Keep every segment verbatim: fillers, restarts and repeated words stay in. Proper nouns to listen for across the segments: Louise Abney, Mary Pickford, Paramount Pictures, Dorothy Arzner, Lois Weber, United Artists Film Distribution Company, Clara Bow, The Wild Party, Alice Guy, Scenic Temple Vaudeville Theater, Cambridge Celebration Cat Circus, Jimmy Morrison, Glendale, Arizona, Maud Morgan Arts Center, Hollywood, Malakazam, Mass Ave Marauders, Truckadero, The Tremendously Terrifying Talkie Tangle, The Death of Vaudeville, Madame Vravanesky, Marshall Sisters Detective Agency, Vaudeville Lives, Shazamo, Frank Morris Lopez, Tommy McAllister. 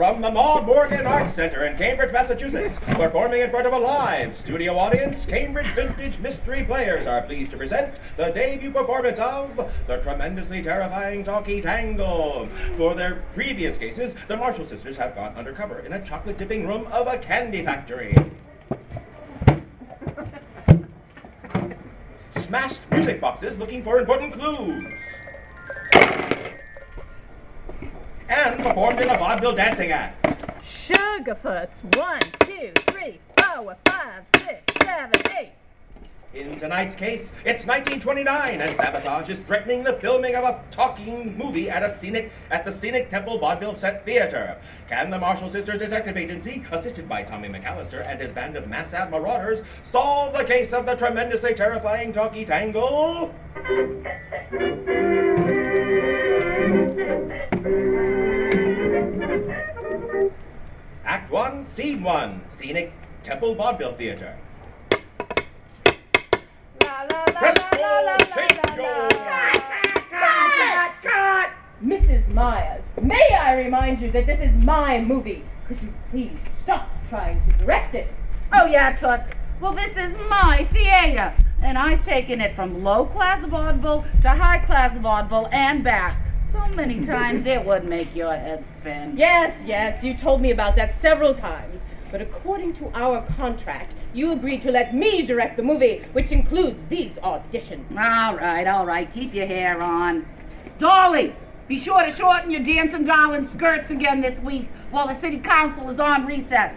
From the Maud Morgan Arts Center in Cambridge, Massachusetts, performing in front of a live studio audience, Cambridge Vintage Mystery Players are pleased to present the debut performance of The Tremendously Terrifying Talkie Tangle. For their previous cases, the Marshall Sisters have gone undercover in a chocolate dipping room of a candy factory. Smashed music boxes looking for important clues. And performed in a vaudeville dancing act. Sugarfoots, one, two, three, four, five, six, seven, eight. In tonight's case, it's nineteen twenty-nine, and sabotage is threatening the filming of a talking movie at a scenic at the Scenic Temple Vaudeville Theater. Can the Marshall Sisters Detective Agency, assisted by Tommy McAllister and his band of Mass Ave Marauders, solve the case of the tremendously terrifying Talkie Tangle? Act one, Scene one, Scenic Temple Vaudeville Theater. Presto, Chango! Cut! Cut! Missus Myers, may I remind you that this is my movie? Could you please stop trying to direct it? Oh yeah, Toots. Well, this is my theater, and I've taken it from low-class vaudeville to high-class vaudeville and back. So many times it would make your head spin. Yes, yes, you told me about that several times. But according to our contract, you agreed to let me direct the movie, which includes these auditions. All right, all right, keep your hair on. Dolly, be sure to shorten your dancing darling skirts again this week while the city council is on recess.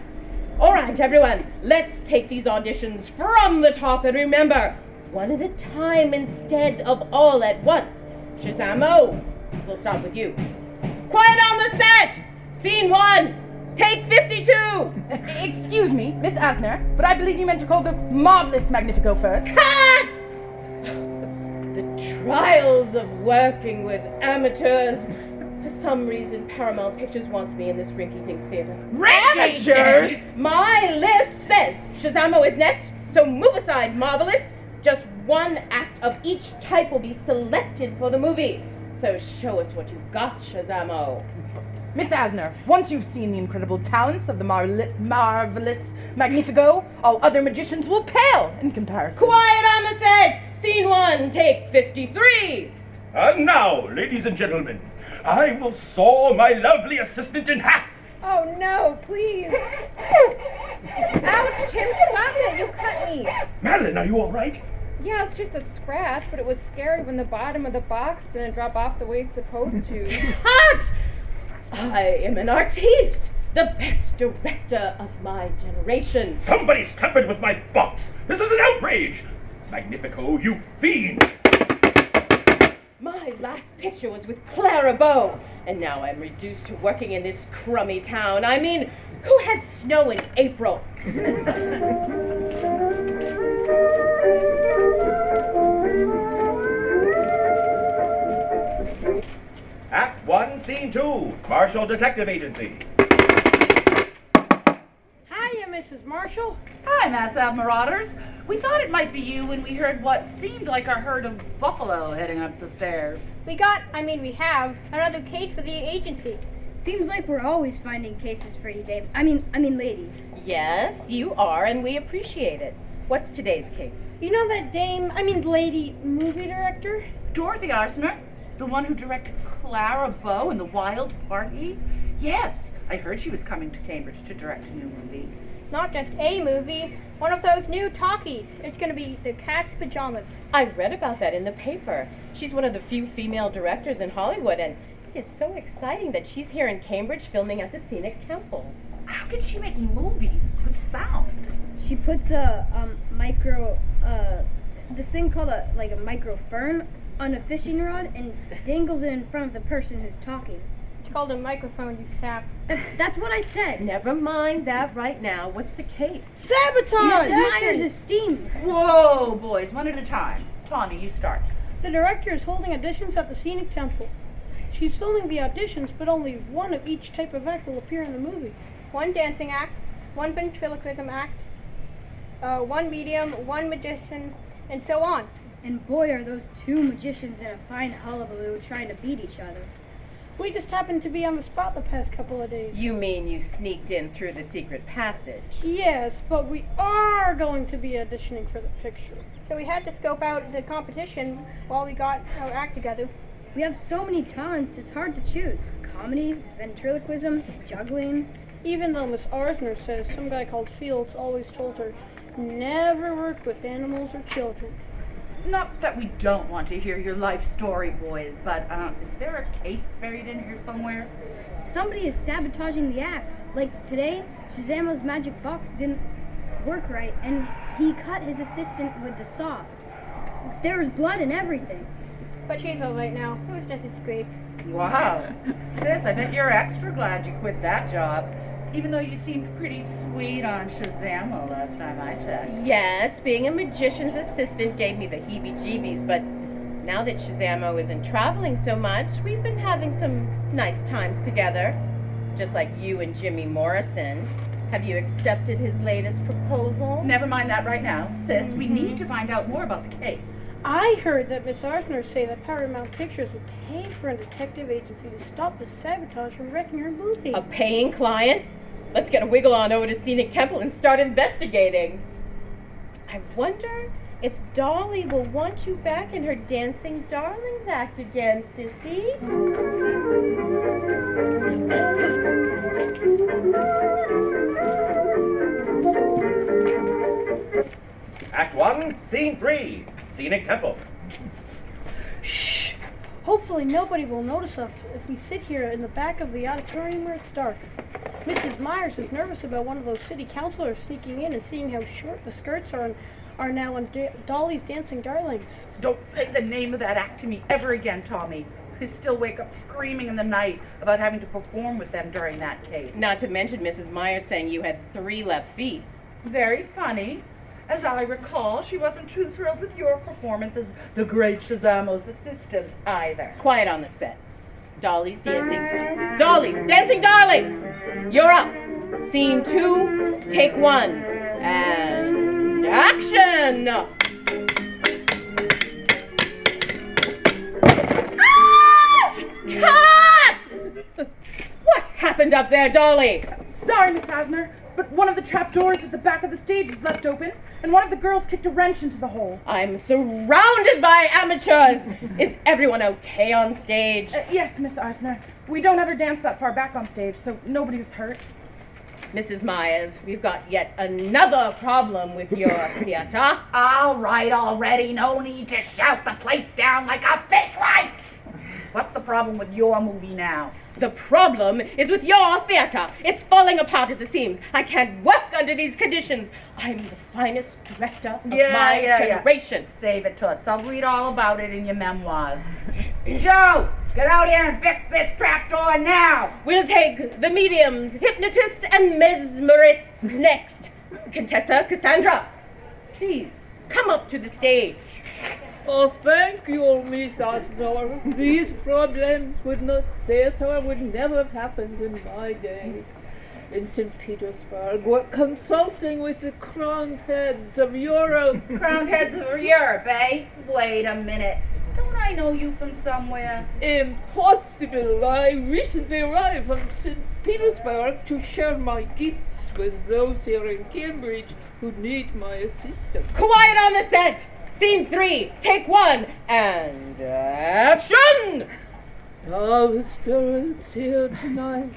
All right, everyone, let's take these auditions from the top, and remember, one at a time instead of all at once. Shazamo, we'll start with you. Quiet on the set! Scene one! Take fifty-two! Excuse me, Miss Arzner, but I believe you meant to call the marvelous Magnifico first. Cut! The trials of working with amateurs. For some reason, Paramount Pictures wants me in this rinky-dink theater. Amateurs? My list says Shazamo is next, so move aside, marvelous. Just one act of each type will be selected for the movie. So show us what you've got, Shazamo. Miss Arzner, once you've seen the incredible talents of the mar- marvelous Magnifico, all other magicians will pale in comparison. Quiet on the set! Scene one, take fifty-three! And now, ladies and gentlemen, I will saw my lovely assistant in half! Oh no, please! Ouch, Tim, stop it! You cut me! Madeline, are you all right? Yeah, it's just a scratch, but it was scary when the bottom of the box didn't drop off the way it's supposed to. Cut! I am an artiste, the best director of my generation. Somebody's tampered with my box. This is an outrage. Magnifico, you fiend. My last picture was with Clara Bow, and now I'm reduced to working in this crummy town. I mean, who has snow in April? Act one, Scene two, Marshall Detective Agency. Hiya, Missus Marshall. Hi, Mass Ave Marauders. We thought it might be you when we heard what seemed like a herd of buffalo heading up the stairs. We got, I mean we have, another case for the agency. Seems like we're always finding cases for you, dames. I mean, I mean ladies. Yes, you are, and we appreciate it. What's today's case? You know that dame, I mean lady movie director? Dorothy Arzner. The one who directed Clara Bow in The Wild Party? Yes, I heard she was coming to Cambridge to direct a new movie. Not just a movie, one of those new talkies. It's going to be The Cat's Pajamas. I read about that in the paper. She's one of the few female directors in Hollywood, and it is so exciting that she's here in Cambridge filming at the Scenic Temple. How can she make movies with sound? She puts a um, micro, uh, this thing called a like a microfilm on a fishing rod and dangles it in front of the person who's talking. It's called a microphone, you sap. That's what I said. Never mind that right now. What's the case? Sabotage! Myers is steaming. Whoa, boys, one at a time. Tommy, you start. The director is holding auditions at the Scenic Temple. She's filming the auditions, but only one of each type of act will appear in the movie. One dancing act, one ventriloquism act, uh, one medium, one magician, and so on. And boy, are those two magicians in a fine hullabaloo trying to beat each other. We just happened to be on the spot the past couple of days. You mean you sneaked in through the secret passage? Yes, but we are going to be auditioning for the picture. So we had to scope out the competition while we got our act together. We have so many talents, it's hard to choose. Comedy, ventriloquism, juggling. Even though Miss Arzner says some guy called Fields always told her, never work with animals or children. Not that we don't want to hear your life story, boys, but um, is there a case buried in here somewhere? Somebody is sabotaging the acts. Like today, Shazam's magic box didn't work right, and he cut his assistant with the saw. There was blood and everything. But she's all right now. It was just a scrape. Wow. Sis, I bet you're extra glad you quit that job. Even though you seemed pretty sweet on Shazamo last time I checked. Yes, being a magician's assistant gave me the heebie-jeebies, but now that Shazamo isn't traveling so much, we've been having some nice times together. Just like you and Jimmy Morrison. Have you accepted his latest proposal? Never mind that right now. Sis, mm-hmm. we need to find out more about the case. I heard that Miss Arzner say that Paramount Pictures would pay for a detective agency to stop the sabotage from wrecking her movie. A paying client? Let's get a wiggle on over to Scenic Temple and start investigating. I wonder if Dolly will want you back in her Dancing Darlings act again, sissy. Act one, scene three, Scenic Temple. Shh. Hopefully nobody will notice us if we sit here in the back of the auditorium where it's dark. Missus Myers is nervous about one of those city councilors sneaking in and seeing how short the skirts are on, are now on da- Dolly's Dancing Darlings. Don't say the name of that act to me ever again, Tommy. He'll still wake up screaming in the night about having to perform with them during that case. Not to mention Missus Myers saying you had three left feet. Very funny. As I recall, she wasn't too thrilled with your performance as the great Shazamo's assistant either. Quiet on the set. Dolly's dancing. Dolly's dancing darlings! You're up. Scene two, take one. And action! Ah! Cut! What happened up there, Dolly? Sorry, Miss Arzner, but one of the trap doors at the back of the stage was left open, and one of the girls kicked a wrench into the hole. I'm surrounded by amateurs. Is everyone okay on stage? Uh, yes, Miss Arzner. We don't ever dance that far back on stage, so nobody was hurt. Missus Myers, we've got yet another problem with your theater. All right, already. No need to shout the place down like a fake life. What's the problem with your movie now? The problem is with your theater. It's falling apart at the seams. I can't work under these conditions. I'm the finest director of yeah, my yeah, generation. Yeah. Save it, Toots. I'll read all about it in your memoirs. Joe, get out here and fix this trapdoor now. We'll take the mediums, hypnotists, and mesmerists next. Contessa, Cassandra, please come up to the stage. Oh, thank you, Miss Arzner. These problems with the theater would never have happened in my day. In Saint Petersburg, we're consulting with the crowned heads of Europe. Crowned heads of Europe, eh? Wait a minute. Don't I know you from somewhere? Impossible. I recently arrived from Saint Petersburg to share my gifts with those here in Cambridge who need my assistance. Quiet on the set! Scene three, take one, and action! All the spirits here tonight,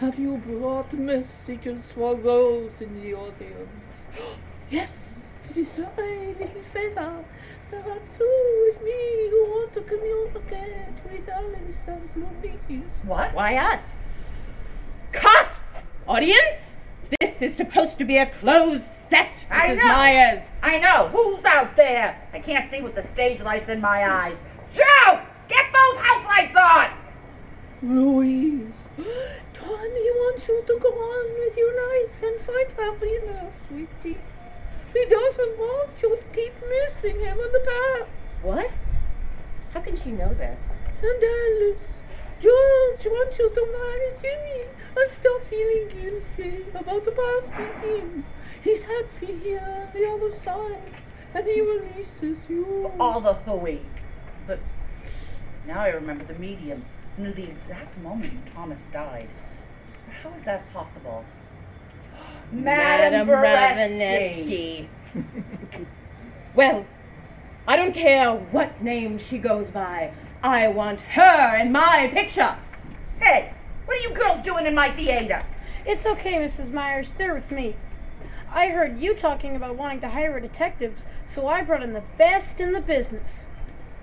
have you brought messages for those in the audience? Yes, it is I, little feather. There are two with me who want to communicate with Alice and Louise. What? Why us? Cut! Audience? This is supposed to be a closed set, Missus I know. Myers. I know. Who's out there? I can't see with the stage lights in my eyes. Joe, get those house lights on! Louise, Tommy wants you to go on with your life and find happiness, sweetie. He doesn't want you to keep missing him in the past. What? How can she know this? And Alice, George wants you to marry Jimmy. I'm still feeling guilty about the past with him. He's happy here on the other side, and he releases you. All the hooey. But now I remember the medium. knew the exact moment Thomas died. How is that possible? Madame Vravanesky. Well, I don't care what name she goes by. I want her in my picture. Hey, what are you girls doing in my theater? It's okay, Missus Myers. They're with me. I heard you talking about wanting to hire detectives, so I brought in the best in the business.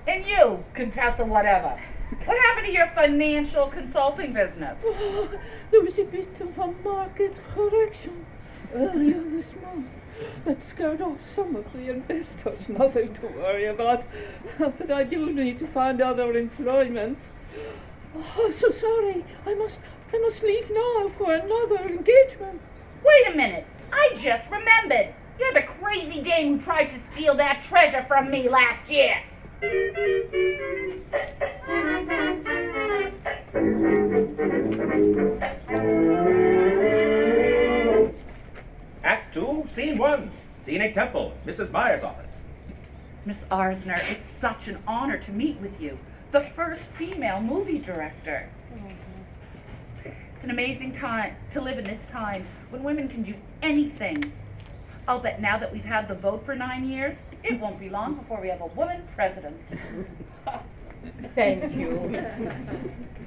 And you, Contessa whatever. What happened to your financial consulting business? Oh, there was a bit of a market correction earlier this month that scared off some of the investors. Nothing to worry about, but I do need to find other employment. Oh, so sorry. I must, I must leave now for another engagement. Wait a minute. I just remembered. You're the crazy dame who tried to steal that treasure from me last year. Act two, Scene one, Scenic Temple, Missus Myers' office. Miss Arzner, it's such an honor to meet with you, the first female movie director. Mm-hmm. It's an amazing time to live in this time when women can do anything. I'll bet now that we've had the vote for nine years, it won't be long before we have a woman president. Thank you.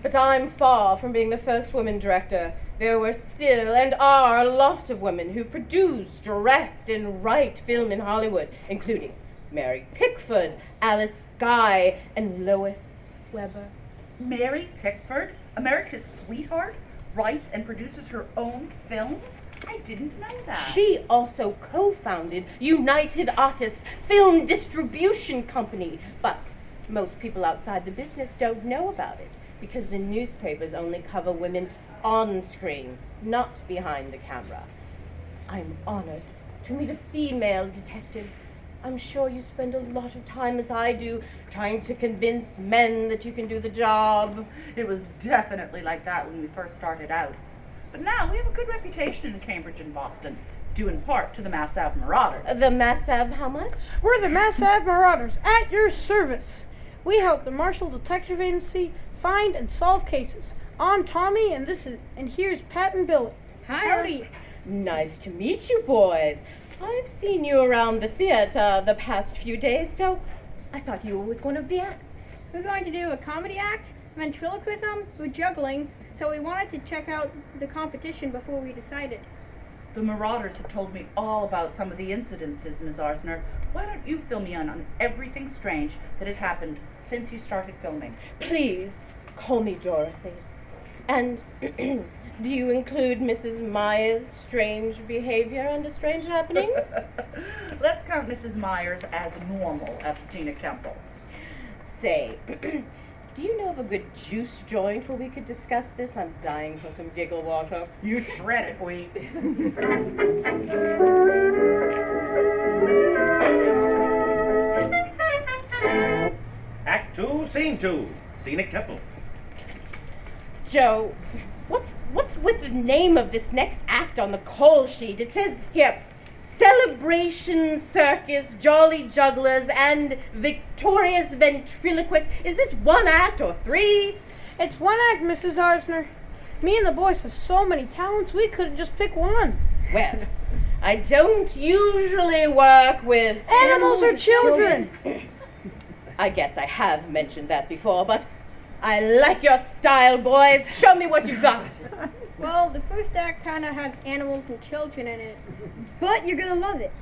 But I'm far from being the first woman director. There were still and are a lot of women who produce, direct, and write film in Hollywood, including Mary Pickford, Alice Guy, and Lois Weber. Mary Pickford, America's sweetheart, writes and produces her own films? I didn't know that. She also co-founded United Artists Film Distribution Company, but most people outside the business don't know about it because the newspapers only cover women on screen, not behind the camera. I'm honored to meet a female detective. I'm sure you spend a lot of time, as I do, trying to convince men that you can do the job. It was definitely like that when we first started out. But now we have a good reputation in Cambridge and Boston, due in part to the Mass Ave Marauders. The Mass Ave how much? We're the Mass Ave Marauders, at your service. We help the Marshall Detective Agency find and solve cases. I'm Tommy, and this is and here's Pat and Billy. Hi. Howdy. Nice to meet you, boys. I've seen you around the theater the past few days, so I thought you were with one of the acts. We're going to do a comedy act, ventriloquism, we're juggling, so we wanted to check out the competition before we decided. The Marauders have told me all about some of the incidences, Miz Arzner. Why don't you fill me in on everything strange that has happened since you started filming? Please call me Dorothy. And do you include Missus Myers' strange behavior under strange happenings? Let's count Missus Myers as normal at the Scenic Temple. Say, do you know of a good juice joint where we could discuss this? I'm dying for some giggle water. You shred it, Wheat. Act two, Scene two, Scenic Temple. Joe, what's what's with the name of this next act on the call sheet? It says here, Celebration Circus, Jolly Jugglers, and Victorious Ventriloquist. Is this one act or three? It's one act, Missus Arzner. Me and the boys have so many talents, we couldn't just pick one. Well, I don't usually work with animals, animals or children. children. I guess I have mentioned that before, but I like your style, boys. Show me what you got. Well, the first act kind of has animals and children in it, but you're going to love it.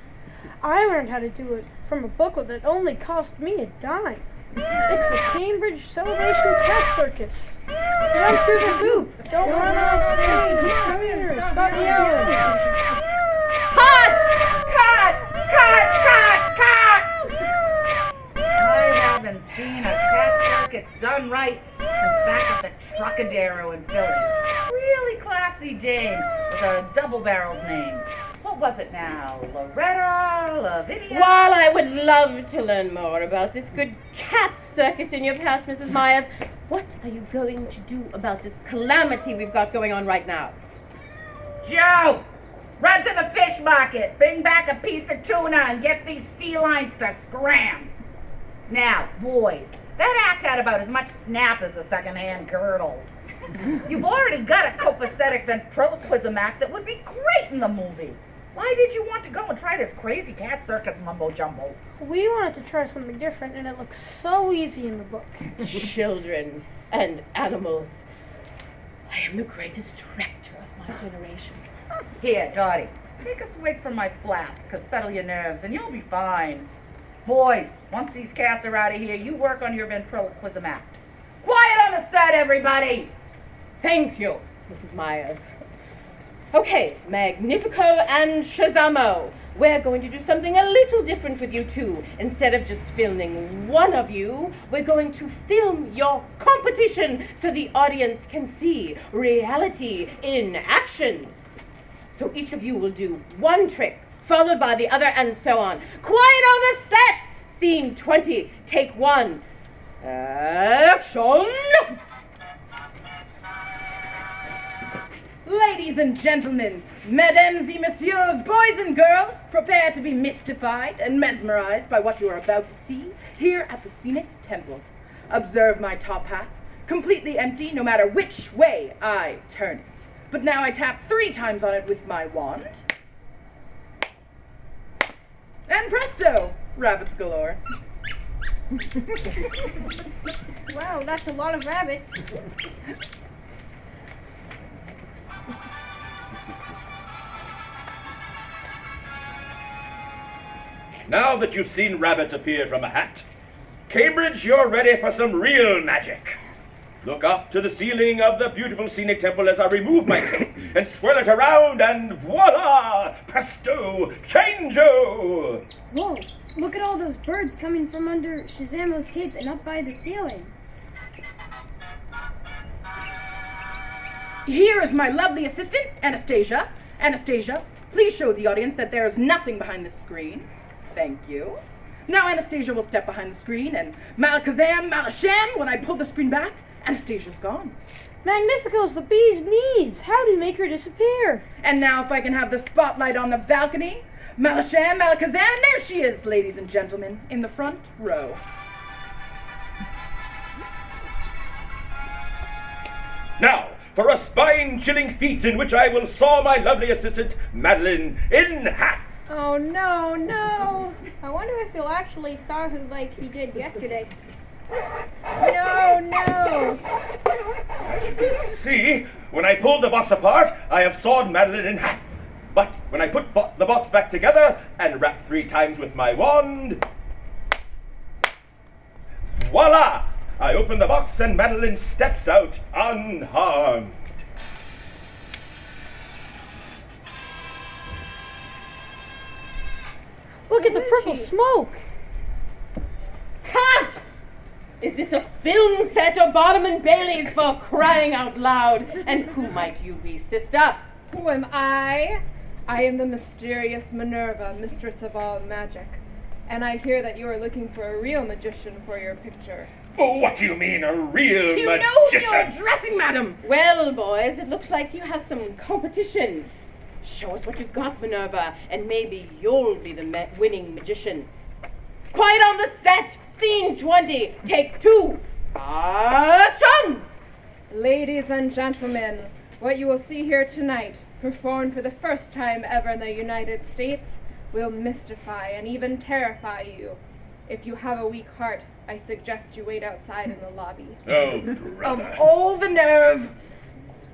I learned how to do it from a booklet that only cost me a dime. It's the Cambridge Celebration Cat Circus. Jump through the hoop. Don't run off stage. Come here. Stop yelling. Cut! Cut! Cut! Cut! Cut! I haven't seen a cat circus done right since back at the Truckadero in Philly. Really classy dame with a double-barreled name. What was it now? Loretta? Lavinia? While I would love to learn more about this good cat circus in your past, Missus Myers, what are you going to do about this calamity we've got going on right now? Joe, run to the fish market, bring back a piece of tuna, and get these felines to scram. Now, boys, That act had about as much snap as a second-hand girdle. You've already got a copacetic ventriloquism act that would be great in the movie. Why did you want to go and try this crazy cat circus mumbo-jumbo? We wanted to try something different, and it looks so easy in the book. Children and animals. I am the greatest director of my generation. Here, Dottie, take a swig from my flask to settle your nerves, and you'll be fine. Boys, once these cats are out of here, you work on your ventriloquism act. Quiet on the set, everybody! Thank you, Missus Myers. Okay, Magnifico and Shazamo, we're going to do something a little different with you two. Instead of just filming one of you, we're going to film your competition so the audience can see reality in action. So each of you will do one trick, followed by the other, and so on. Quiet on the set! Scene twenty, take one. Action! Ladies and gentlemen, mesdames et messieurs, boys and girls, prepare to be mystified and mesmerized by what you are about to see here at the Scenic Temple. Observe my top hat, completely empty no matter which way I turn it. But now I tap three times on it with my wand. And presto, rabbits galore. Wow, that's a lot of rabbits. Now that you've seen rabbits appear from a hat, Cambridge, you're ready for some real magic. Look up to the ceiling of the beautiful Scenic Temple as I remove my cape and swirl it around, and voila! Presto! Changeo! Whoa, look at all those birds coming from under Shazamo's cape and up by the ceiling. Here is my lovely assistant, Anastasia. Anastasia, please show the audience that there is nothing behind this screen. Thank you. Now Anastasia will step behind the screen, and Malakazam, Malasham, when I pull the screen back, Anastasia's gone. Magnifico's the bee's knees. How do you make her disappear? And now if I can have the spotlight on the balcony, Malasham, Malakazam, there she is, ladies and gentlemen, in the front row. Now, for a spine-chilling feat in which I will saw my lovely assistant, Madeline, in half. Oh, no, no. I wonder if he'll actually saw who like he did yesterday. No, no. As you can see, when I pulled the box apart, I have sawed Madeline in half. But when I put bo- the box back together and wrap three times with my wand, voila! I open the box and Madeline steps out unharmed. Look at the purple smoke! Cut! Is this a film set or Barnum and Bailey's, for crying out loud? And who might you be, sister? Who am I? I am the mysterious Minerva, mistress of all magic. And I hear that you are looking for a real magician for your picture. Oh, what do you mean, a real magician? Do you magician? know who you're addressing, madam? Well, boys, it looks like you have some competition. Show us what you've got, Minerva, and maybe you'll be the ma- winning magician. Quiet on the set! Scene twenty, take two. Action! Ladies and gentlemen, what you will see here tonight, performed for the first time ever in the United States, will mystify and even terrify you. If you have a weak heart, I suggest you wait outside in the lobby. Oh, brother. Of all the nerve!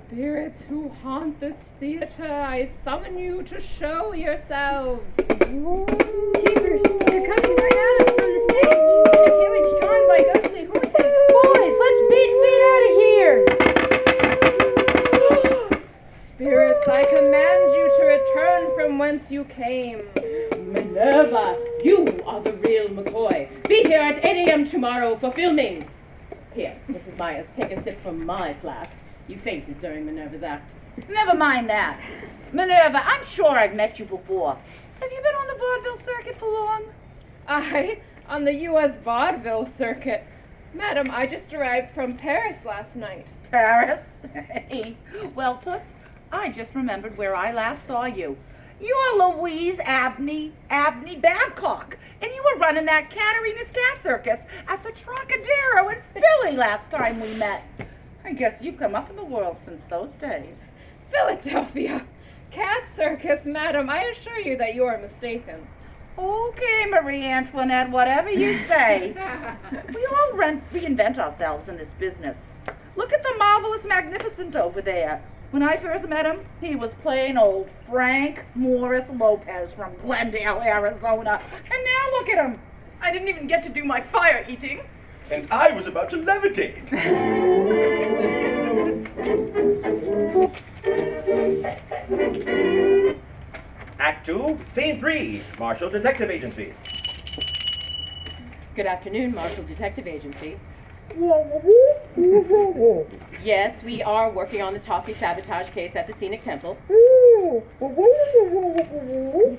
Spirits who haunt this theater, I summon you to show yourselves. Jeepers, they're coming right at us from the stage. A carriage drawn by ghostly horses. Boys, let's beat feet out of here. Spirits, I command you to return from whence you came. Minerva, you are the real McCoy. Be here at eight a.m. tomorrow for filming. Here, Missus Myers, take a sip from my flask. You fainted during Minerva's act. Never mind that. Minerva, I'm sure I've met you before. Have you been on the vaudeville circuit for long? I? On the U S vaudeville circuit? Madam, I just arrived from Paris last night. Paris? Well, Toots, I just remembered where I last saw you. You're Louise Abney, Abney-Babcock, and you were running that Caterina's Cat Circus at the Truckadero in Philly last time we met. I guess you've come up in the world since those days. Philadelphia! Cat Circus, madam, I assure you that you are mistaken. Okay, Marie Antoinette, whatever you say. We all reinvent ourselves in this business. Look at the marvelous magnificent over there. When I first met him, he was plain old Frank Morris Lopez from Glendale, Arizona. And now look at him. I didn't even get to do my fire eating. And I was about to levitate. Act two, Scene three, Marshall Detective Agency. Good afternoon, Marshall Detective Agency. Yes, we are working on the talkie sabotage case at the Scenic Temple.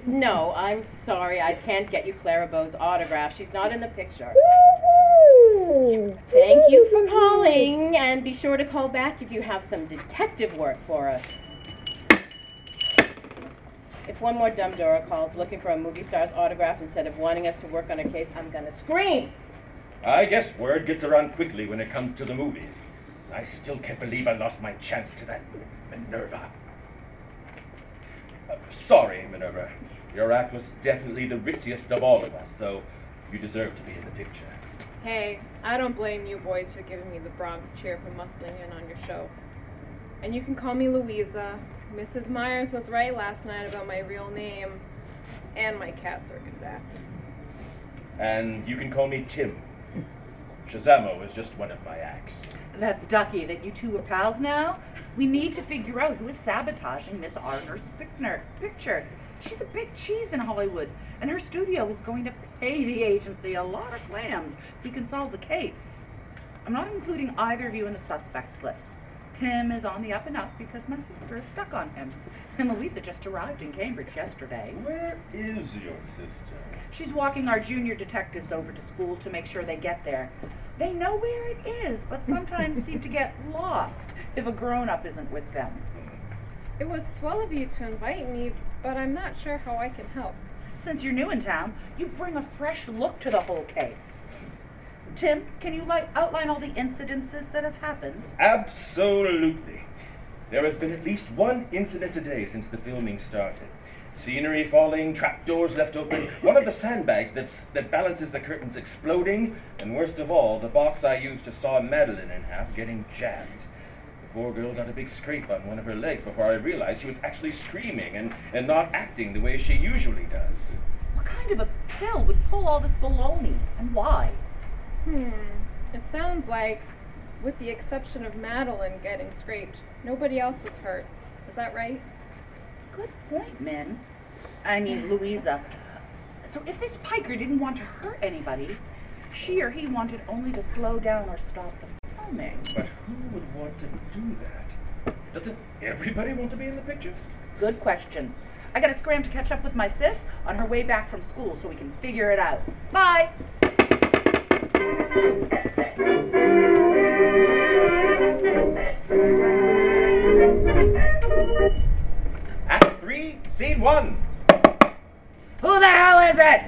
No, I'm sorry, I can't get you Clara Bow's autograph. She's not in the picture. Thank you for calling, and be sure to call back if you have some detective work for us. If one more dumb Dora calls looking for a movie star's autograph instead of wanting us to work on a case, I'm gonna scream! I guess word gets around quickly when it comes to the movies. I still can't believe I lost my chance to that Minerva. Uh, sorry, Minerva. Your act was definitely the ritziest of all of us, so you deserve to be in the picture. Hey, I don't blame you boys for giving me the Bronx cheer for muscling in on your show. And you can call me Louisa. Missus Myers was right last night about my real name and my Cat Circus act. And you can call me Tim. Shazamo is just one of my acts. That's ducky that you two are pals now. We need to figure out who is sabotaging Miss Arzner's picture. She's a big cheese in Hollywood, and her studio is going to pay the agency a lot of clams if we can solve the case. I'm not including either of you in the suspect list. Tim is on the up and up because my sister is stuck on him. And Louisa just arrived in Cambridge yesterday. Where is your sister? She's walking our junior detectives over to school to make sure they get there. They know where it is, but sometimes seem to get lost if a grown-up isn't with them. It was swell of you to invite me, but I'm not sure how I can help. Since you're new in town, you bring a fresh look to the whole case. Tim, can you like outline all the incidences that have happened? Absolutely. There has been at least one incident a day since the filming started. Scenery falling, trapdoors left open, one of the sandbags that's, that balances the curtains exploding, and worst of all, the box I used to saw Madeline in half getting jammed. The poor girl got a big scrape on one of her legs before I realized she was actually screaming and, and not acting the way she usually does. What kind of a pill would pull all this baloney, and why? Hmm, it sounds like, with the exception of Madeline getting scraped, nobody else was hurt. Is that right? Good point, Min. I mean, Louisa. So if this piker didn't want to hurt anybody, she or he wanted only to slow down or stop the filming. But who would want to do that? Doesn't everybody want to be in the pictures? Good question. I gotta scram to catch up with my sis on her way back from school so we can figure it out. Bye! Act three, Scene one. Who the hell is it?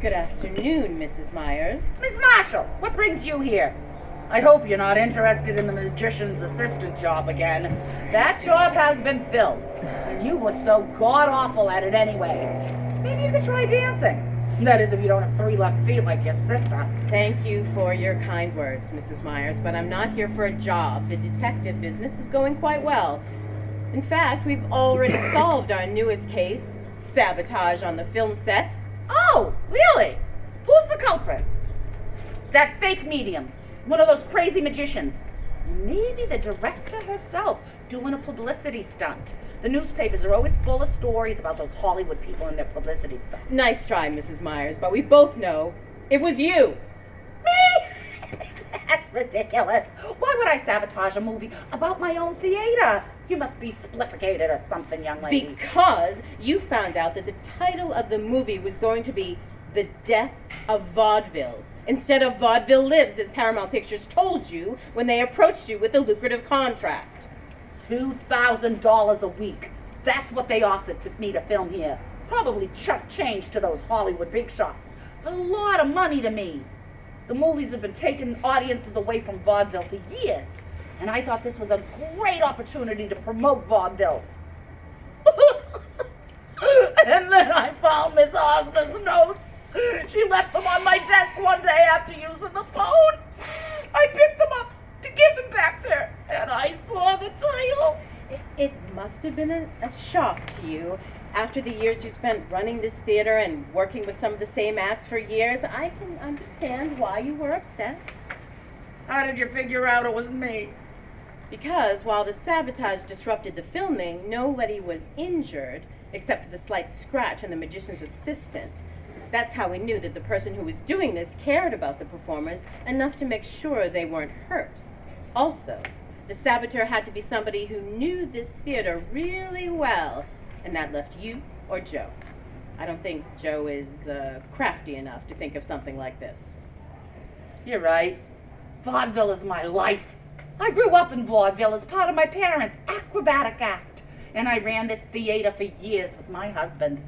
Good afternoon, Missus Myers. Miss Marshall, what brings you here? I hope you're not interested in the magician's assistant job again. That job has been filled, and you were so god-awful at it anyway. Maybe you could try dancing. That is, if you don't have three left feet like your sister. Thank you for your kind words, Missus Myers, but I'm not here for a job. The detective business is going quite well. In fact, we've already solved our newest case, sabotage on the film set. Oh, really? Who's the culprit? That fake medium, one of those crazy magicians. Maybe the director herself doing a publicity stunt. The newspapers are always full of stories about those Hollywood people and their publicity stuff. Nice try, Missus Myers, but we both know it was you. Me? That's ridiculous. Why would I sabotage a movie about my own theater? You must be splifficated or something, young lady. Because you found out that the title of the movie was going to be The Death of Vaudeville, instead of Vaudeville Lives, as Paramount Pictures told you when they approached you with a lucrative contract. two thousand dollars a week. That's what they offered to me to film here. Probably chuck change to those Hollywood big shots, but a lot of money to me. The movies have been taking audiences away from vaudeville for years, and I thought this was a great opportunity to promote vaudeville. And then I found Miss Arzner's notes. She left them on my desk one day after using the phone. I picked them up to give them back to her, and I saw the title. It, it must have been a, a shock to you. After the years you spent running this theater and working with some of the same acts for years, I can understand why you were upset. How did you figure out it was me? Because while the sabotage disrupted the filming, nobody was injured except for the slight scratch on the magician's assistant. That's how we knew that the person who was doing this cared about the performers enough to make sure they weren't hurt. Also, the saboteur had to be somebody who knew this theater really well, and that left you or Joe. I don't think Joe is uh, crafty enough to think of something like this. You're right. Vaudeville is my life. I grew up in vaudeville as part of my parents' acrobatic act, and I ran this theater for years with my husband.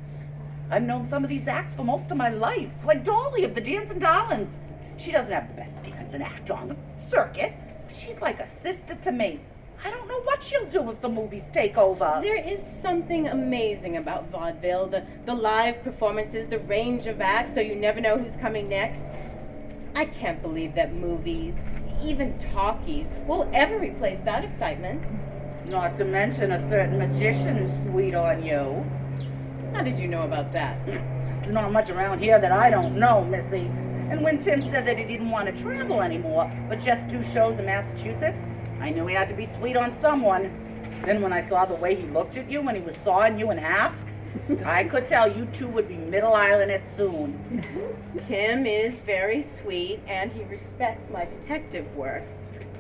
I've known some of these acts for most of my life, like Dolly of the Dancing Darlings. She doesn't have the best dance and act on the circuit, but she's like a sister to me. I don't know what she'll do if the movies take over. There is something amazing about vaudeville, the, the live performances, the range of acts, so you never know who's coming next. I can't believe that movies, even talkies, will ever replace that excitement. Not to mention a certain magician who's sweet on you. How did you know about that? There's not much around here that I don't know, Missy. And when Tim said that he didn't want to travel anymore, but just do shows in Massachusetts, I knew he had to be sweet on someone. Then when I saw the way he looked at you when he was sawing you in half, I could tell you two would be Middle Island at soon. Tim is very sweet, and he respects my detective work.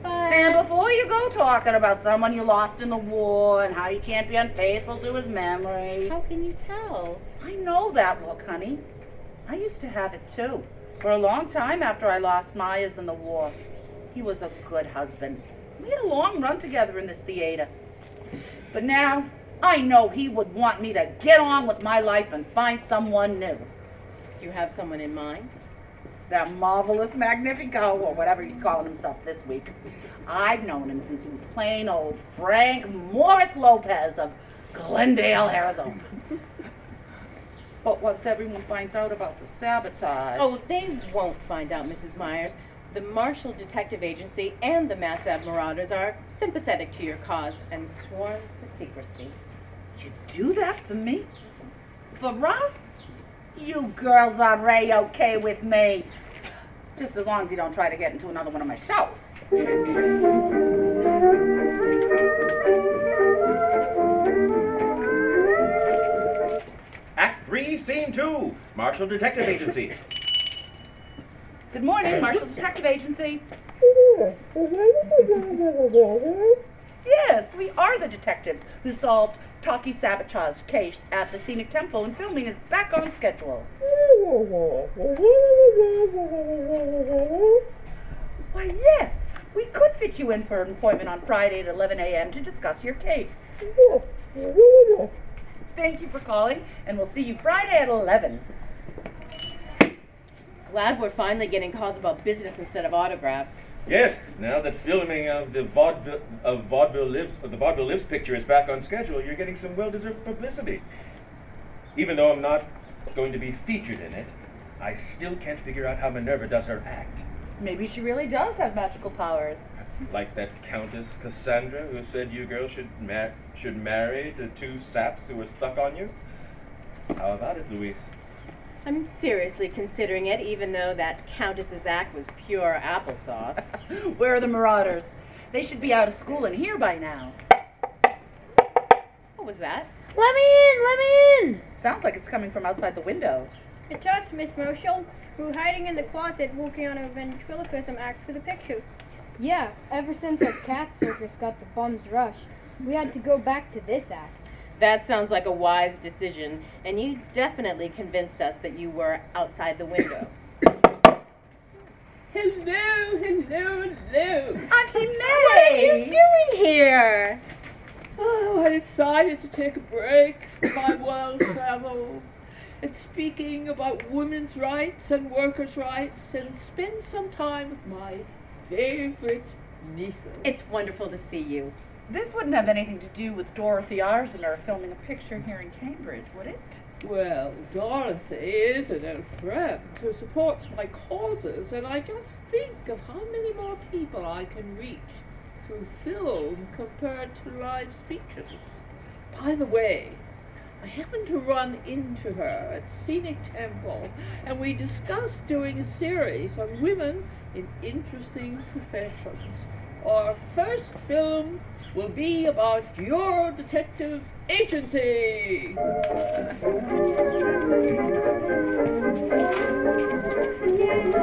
But... And before you go talking about someone you lost in the war and how you can't be unfaithful to his memory. How can you tell? I know that look, honey. I used to have it, too, for a long time after I lost Myers in the war. He was a good husband. We had a long run together in this theater. But now, I know he would want me to get on with my life and find someone new. Do you have someone in mind? That marvelous Magnifico, or whatever he's calling himself this week. I've known him since he was plain old Frank Morris Lopez of Glendale, Arizona. But once everyone finds out about the sabotage... Oh, they won't find out, Missus Myers. The Marshall Detective Agency and the Mass Ave Marauders are sympathetic to your cause and sworn to secrecy. You do that for me? For us? You girls are very okay with me. Just as long as you don't try to get into another one of my shows. Act three, scene two, Marshall Detective Agency. Good morning, Marshall Detective Agency. Yes, we are the detectives who solved Talkie Sabotage case at the Scenic Temple, and filming is back on schedule. Why, yes, we could fit you in for an appointment on Friday at eleven a.m. to discuss your case. Thank you for calling, and we'll see you Friday at eleven. Glad we're finally getting calls about business instead of autographs. Yes, now that filming of the Vaudeville, of Vaudeville Lives, of the Vaudeville Lives picture is back on schedule, you're getting some well-deserved publicity. Even though I'm not going to be featured in it, I still can't figure out how Minerva does her act. Maybe she really does have magical powers. Like that Countess Cassandra who said you girls should ma- should marry to two saps who were stuck on you? How about it, Louise? I'm seriously considering it, even though that Countess's act was pure applesauce. Where are the marauders? They should be out of school and here by now. What was that? Let me in! Let me in! Sounds like it's coming from outside the window. It's us, Miss Marshall. We're hiding in the closet working on a ventriloquism act for the picture. Yeah, ever since our cat circus got the bum's rush, we had to go back to this act. That sounds like a wise decision, and you definitely convinced us that you were outside the window. Hello, hello, hello. Auntie May! What are you doing here? Oh, I decided to take a break from my world travels and speaking about women's rights and workers' rights and spend some time with my favorite nieces. It's wonderful to see you. This wouldn't have anything to do with Dorothy Arzner filming a picture here in Cambridge, would it? Well, Dorothy is an old friend who supports my causes, and I just think of how many more people I can reach through film compared to live speeches. By the way, I happened to run into her at Scenic Temple, and we discussed doing a series on women in interesting professions. Our first film will be about your detective agency. Yay.